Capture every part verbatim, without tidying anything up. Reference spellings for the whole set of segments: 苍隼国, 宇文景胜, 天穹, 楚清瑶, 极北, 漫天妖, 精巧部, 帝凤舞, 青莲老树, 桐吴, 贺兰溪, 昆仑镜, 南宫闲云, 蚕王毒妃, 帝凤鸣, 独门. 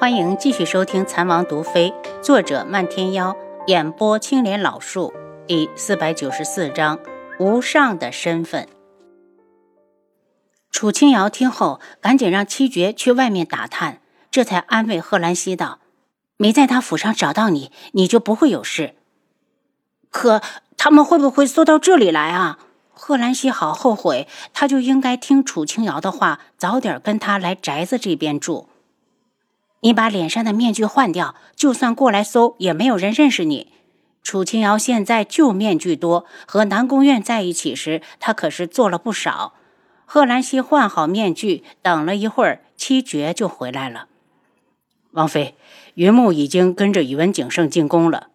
欢迎继续收听《蚕王毒妃》，作者漫天妖，演播青莲老树，第四百九十四章无上的身份。楚清瑶听后赶紧让七绝去外面打探，这才安慰贺兰溪道：没在他府上找到你，你就不会有事。可他们会不会搜到这里来啊？贺兰溪好后悔，他就应该听楚清瑶的话，早点跟他来宅子这边住。你把脸上的面具换掉，就算过来搜也没有人认识你。楚清瑶现在旧面具多，和南宫院在一起时他可是做了不少。贺兰溪换好面具，等了一会儿七绝就回来了。王妃，云木已经跟着宇文景胜进宫了。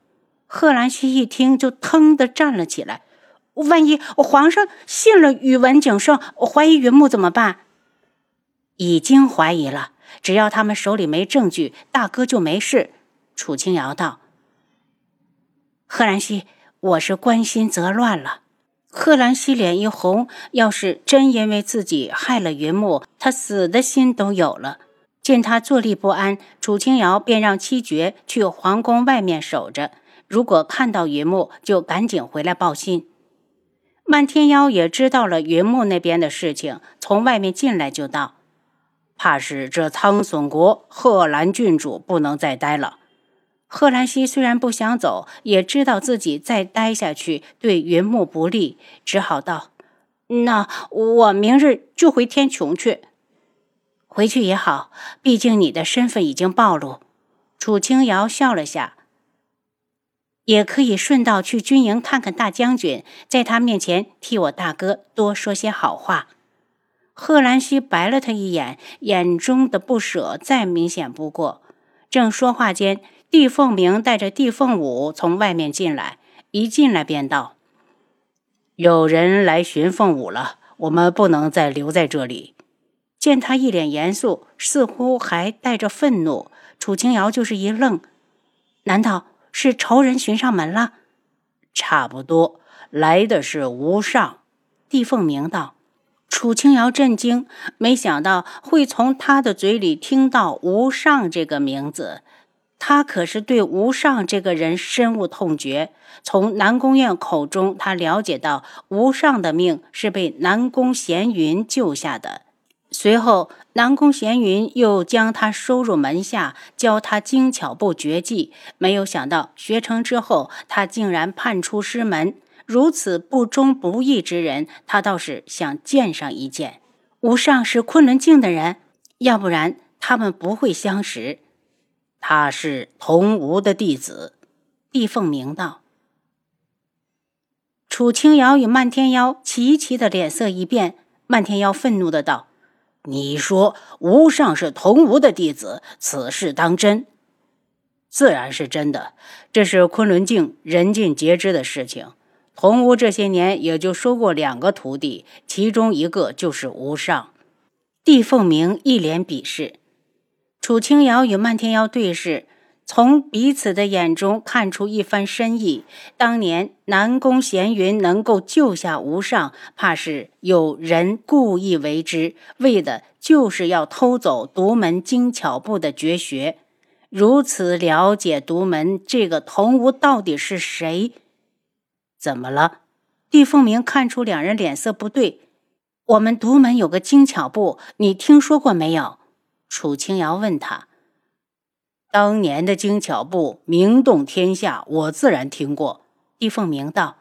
贺兰溪一听就腾地站了起来，万一皇上信了宇文景胜，怀疑云木怎么办？已经怀疑了，只要他们手里没证据，大哥就没事。楚清瑶道。贺兰溪，我是关心则乱了。贺兰溪脸一红，要是真因为自己害了云木，他死的心都有了。见他坐立不安，楚清瑶便让七绝去皇宫外面守着，如果看到云木就赶紧回来报信。漫天妖也知道了云木那边的事情，从外面进来就道：怕是这苍隼国贺兰郡主不能再待了。贺兰溪虽然不想走，也知道自己再待下去对云木不利，只好道：那我明日就回天穹去。回去也好，毕竟你的身份已经暴露。楚清瑶笑了下，也可以顺道去军营看看大将军，在他面前替我大哥多说些好话。贺兰溪白了他一眼，眼中的不舍再明显不过。正说话间，帝凤鸣带着帝凤舞从外面进来，一进来便道：有人来寻凤舞了，我们不能再留在这里。见他一脸严肃，似乎还带着愤怒，楚清瑶就是一愣，难道是仇人寻上门了？差不多，来的是无上。帝凤鸣道。楚清瑶震惊，没想到会从他的嘴里听到无上这个名字。他可是对无上这个人深恶痛绝，从南宫院口中他了解到无上的命是被南宫闲云救下的。随后南宫闲云又将他收入门下，教他精巧不绝技，没有想到学成之后他竟然叛出师门，如此不忠不义之人，他倒是想见上一见。无上是昆仑镜的人，要不然他们不会相识。他是桐吴的弟子。帝凤鸣道。楚清瑶与漫天妖齐齐的脸色一变，漫天妖愤怒的道：你说无上是桐吴的弟子，此事当真？自然是真的，这是昆仑镜人尽皆知的事情。桐吴这些年也就收过两个徒弟，其中一个就是无上。帝凤鸣一脸鄙视。楚清瑶与漫天妖对视，从彼此的眼中看出一番深意。当年南宫闲云能够救下无上，怕是有人故意为之，为的就是要偷走独门精巧部的绝学。如此了解独门，这个桐吴到底是谁？怎么了？帝凤鸣看出两人脸色不对。我们独门有个精巧部，你听说过没有？楚清瑶问他。当年的精巧部名动天下，我自然听过。帝凤鸣道。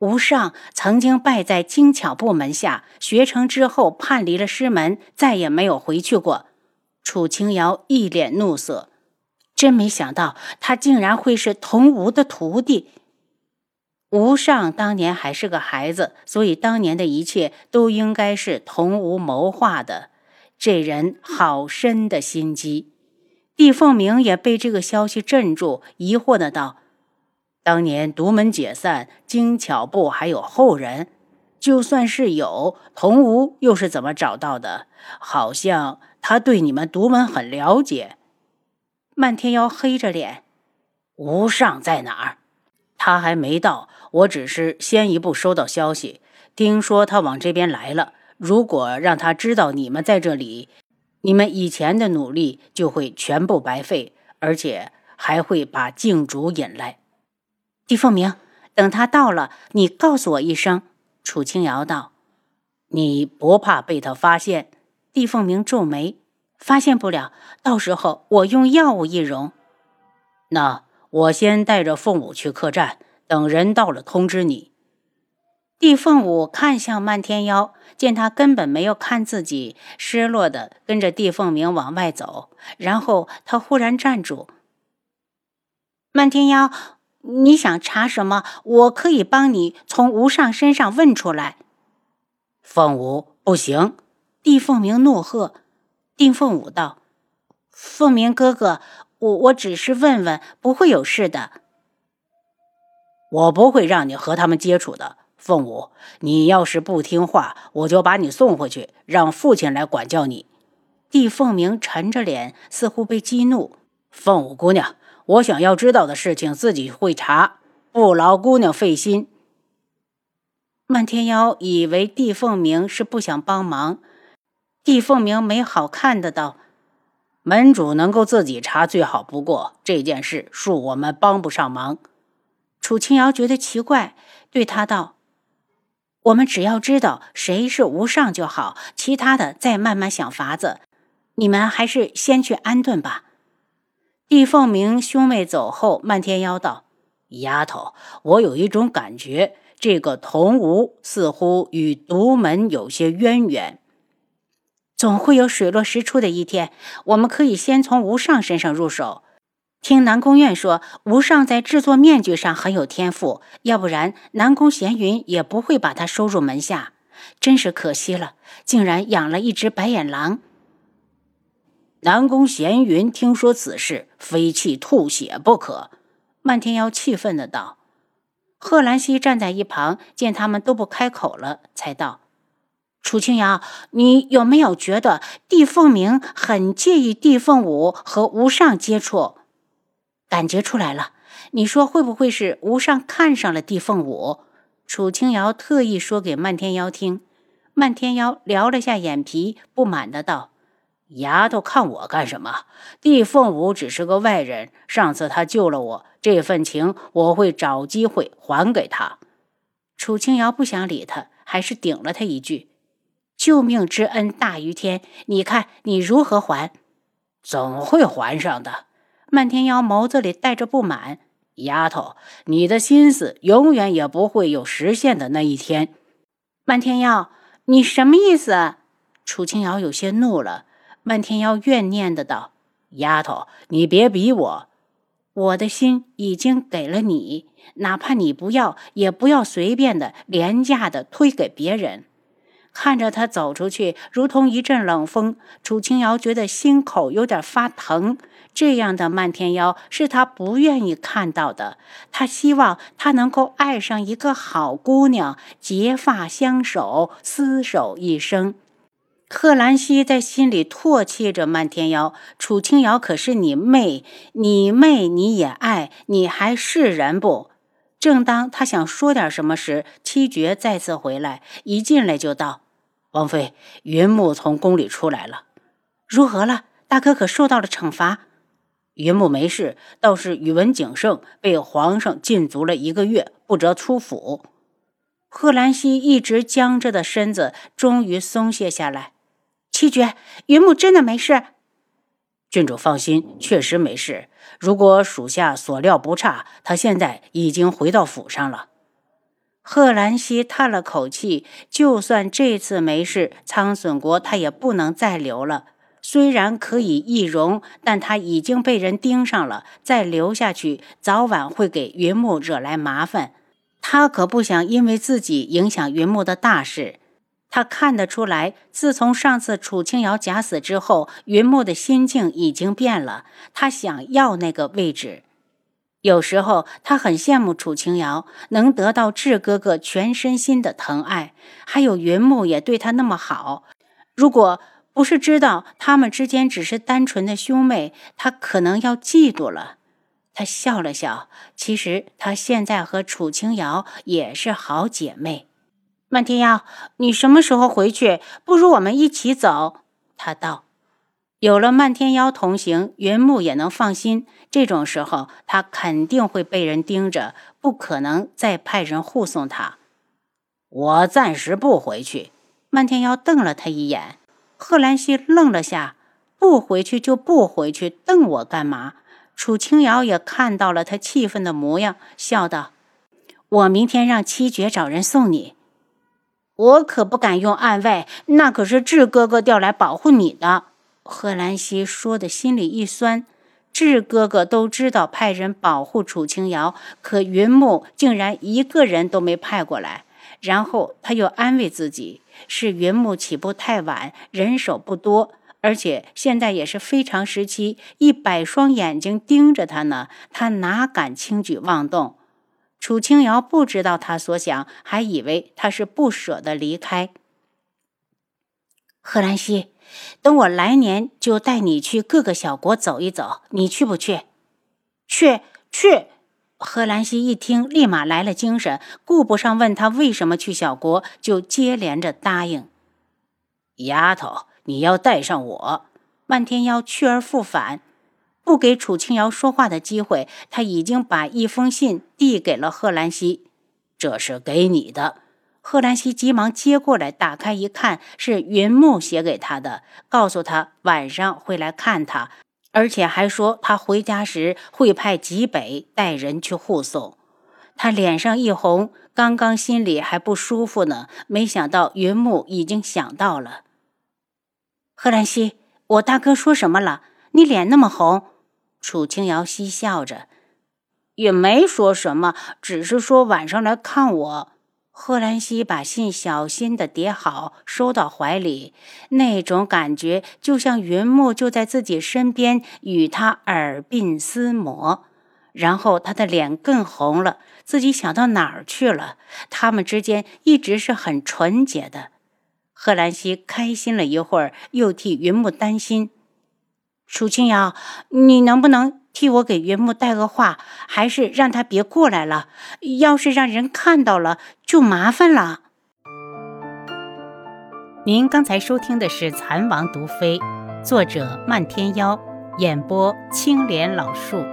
无上曾经拜在精巧部门下，学成之后叛离了师门，再也没有回去过。楚清瑶一脸怒色，真没想到他竟然会是桐吴的徒弟。无上当年还是个孩子，所以当年的一切都应该是桐吴谋划的。这人好深的心机。帝凤鸣也被这个消息震住，疑惑的道：当年独门解散，精巧部还有后人？就算是有，桐吴又是怎么找到的？好像他对你们独门很了解。漫天妖黑着脸：无上在哪儿？他还没到，我只是先一步收到消息，听说他往这边来了。如果让他知道你们在这里，你们以前的努力就会全部白费，而且还会把靖主引来。季凤鸣，等他到了，你告诉我一声。楚清瑶道。你不怕被他发现？季凤鸣皱眉，发现不了，到时候我用药物易容。那我先带着凤舞去客栈，等人到了通知你。帝凤舞看向漫天妖，见他根本没有看自己，失落的跟着帝凤鸣往外走，然后他忽然站住。漫天妖，你想查什么？我可以帮你从无上身上问出来。凤舞，不行！帝凤鸣怒喝。帝凤舞道：凤鸣哥哥，我我只是问问，不会有事的。我不会让你和他们接触的。凤舞，你要是不听话，我就把你送回去，让父亲来管教你。帝凤鸣沉着脸，似乎被激怒。凤舞姑娘，我想要知道的事情自己会查，不劳姑娘费心。漫天妖以为帝凤鸣是不想帮忙，帝凤鸣没好看的道：门主能够自己查最好不过，这件事恕我们帮不上忙。楚清瑶觉得奇怪，对他道：我们只要知道谁是无上就好，其他的再慢慢想法子。你们还是先去安顿吧。帝凤鸣兄妹走后，漫天妖道：丫头，我有一种感觉，这个桐吴似乎与独门有些渊源。总会有水落石出的一天，我们可以先从无上身上入手。听南宫院说，无上在制作面具上很有天赋，要不然南宫闲云也不会把他收入门下。真是可惜了，竟然养了一只白眼狼。南宫闲云听说此事，非气吐血不可。漫天妖气愤地道。贺兰溪站在一旁，见他们都不开口了，才道：楚清瑶，你有没有觉得帝凤鸣很介意帝凤舞和无上接触？感觉出来了，你说会不会是无上看上了帝凤舞？楚清瑶特意说给漫天妖听。漫天妖撩了下眼皮，不满的道：丫头看我干什么？帝凤舞只是个外人，上次他救了我，这份情我会找机会还给他。楚清瑶不想理他，还是顶了他一句：救命之恩大于天，你看你如何还？总会还上的。漫天妖眸子里带着不满：丫头，你的心思永远也不会有实现的那一天。漫天妖，你什么意思？楚清瑶有些怒了。漫天妖怨念的道：丫头，你别逼我，我的心已经给了你，哪怕你不要，也不要随便的廉价的推给别人。看着他走出去，如同一阵冷风，楚清瑶觉得心口有点发疼。这样的漫天妖是他不愿意看到的，他希望他能够爱上一个好姑娘，结发相守，厮守一生。贺兰溪在心里唾弃着漫天妖：楚清瑶可是你妹，你妹你也爱，你还是人不？正当他想说点什么时，七绝再次回来，一进来就道：王妃，云木从宫里出来了。如何了？大哥可受到了惩罚？云木没事，倒是宇文景胜被皇上禁足了一个月，不得出府。贺兰溪一直僵着的身子终于松懈下来。七绝，云木真的没事？郡主放心，确实没事。如果属下所料不差，他现在已经回到府上了。贺兰溪叹了口气，就算这次没事，苍隼国他也不能再留了。虽然可以易容，但他已经被人盯上了，再留下去早晚会给云木惹来麻烦。他可不想因为自己影响云木的大事。他看得出来，自从上次楚清瑶假死之后，云木的心境已经变了，他想要那个位置。有时候他很羡慕楚清瑶能得到智哥哥全身心的疼爱，还有云木也对他那么好。如果不是知道他们之间只是单纯的兄妹，他可能要嫉妒了。他笑了笑，其实他现在和楚清瑶也是好姐妹。漫天妖，你什么时候回去？不如我们一起走。他道。有了漫天妖同行，云木也能放心。这种时候，他肯定会被人盯着，不可能再派人护送他。我暂时不回去。漫天妖瞪了他一眼，贺兰溪愣了下，不回去就不回去，瞪我干嘛？楚清瑶也看到了他气愤的模样，笑道：“我明天让七绝找人送你。”我可不敢用暗卫，那可是智哥哥调来保护你的。贺兰溪说的心里一酸，智哥哥都知道派人保护楚清瑶，可云木竟然一个人都没派过来。然后他又安慰自己，是云木起步太晚，人手不多，而且现在也是非常时期，一百双眼睛盯着他呢，他哪敢轻举妄动。楚清瑶不知道他所想，还以为他是不舍得离开。贺兰溪，等我来年就带你去各个小国走一走，你去不去？去，去。贺兰溪一听，立马来了精神，顾不上问他为什么去小国，就接连着答应。丫头，你要带上我。漫天妖去而复返，不给楚清瑶说话的机会，他已经把一封信递给了贺兰溪。这是给你的。贺兰溪急忙接过来，打开一看，是云木写给他的，告诉他晚上会来看他，而且还说他回家时会派极北带人去护送。他脸上一红，刚刚心里还不舒服呢，没想到云木已经想到了。贺兰溪，我大哥说什么了？你脸那么红？楚清瑶嬉笑着，也没说什么，只是说晚上来看我。贺兰溪把信小心地叠好，收到怀里，那种感觉就像云木就在自己身边，与他耳鬓厮磨。然后他的脸更红了，自己想到哪儿去了？他们之间一直是很纯洁的。贺兰溪开心了一会儿，又替云木担心。楚清瑶，你能不能替我给云木带个话，还是让他别过来了，要是让人看到了就麻烦了。您刚才收听的是《蚕王毒妃》，作者漫天妖，演播青莲老树。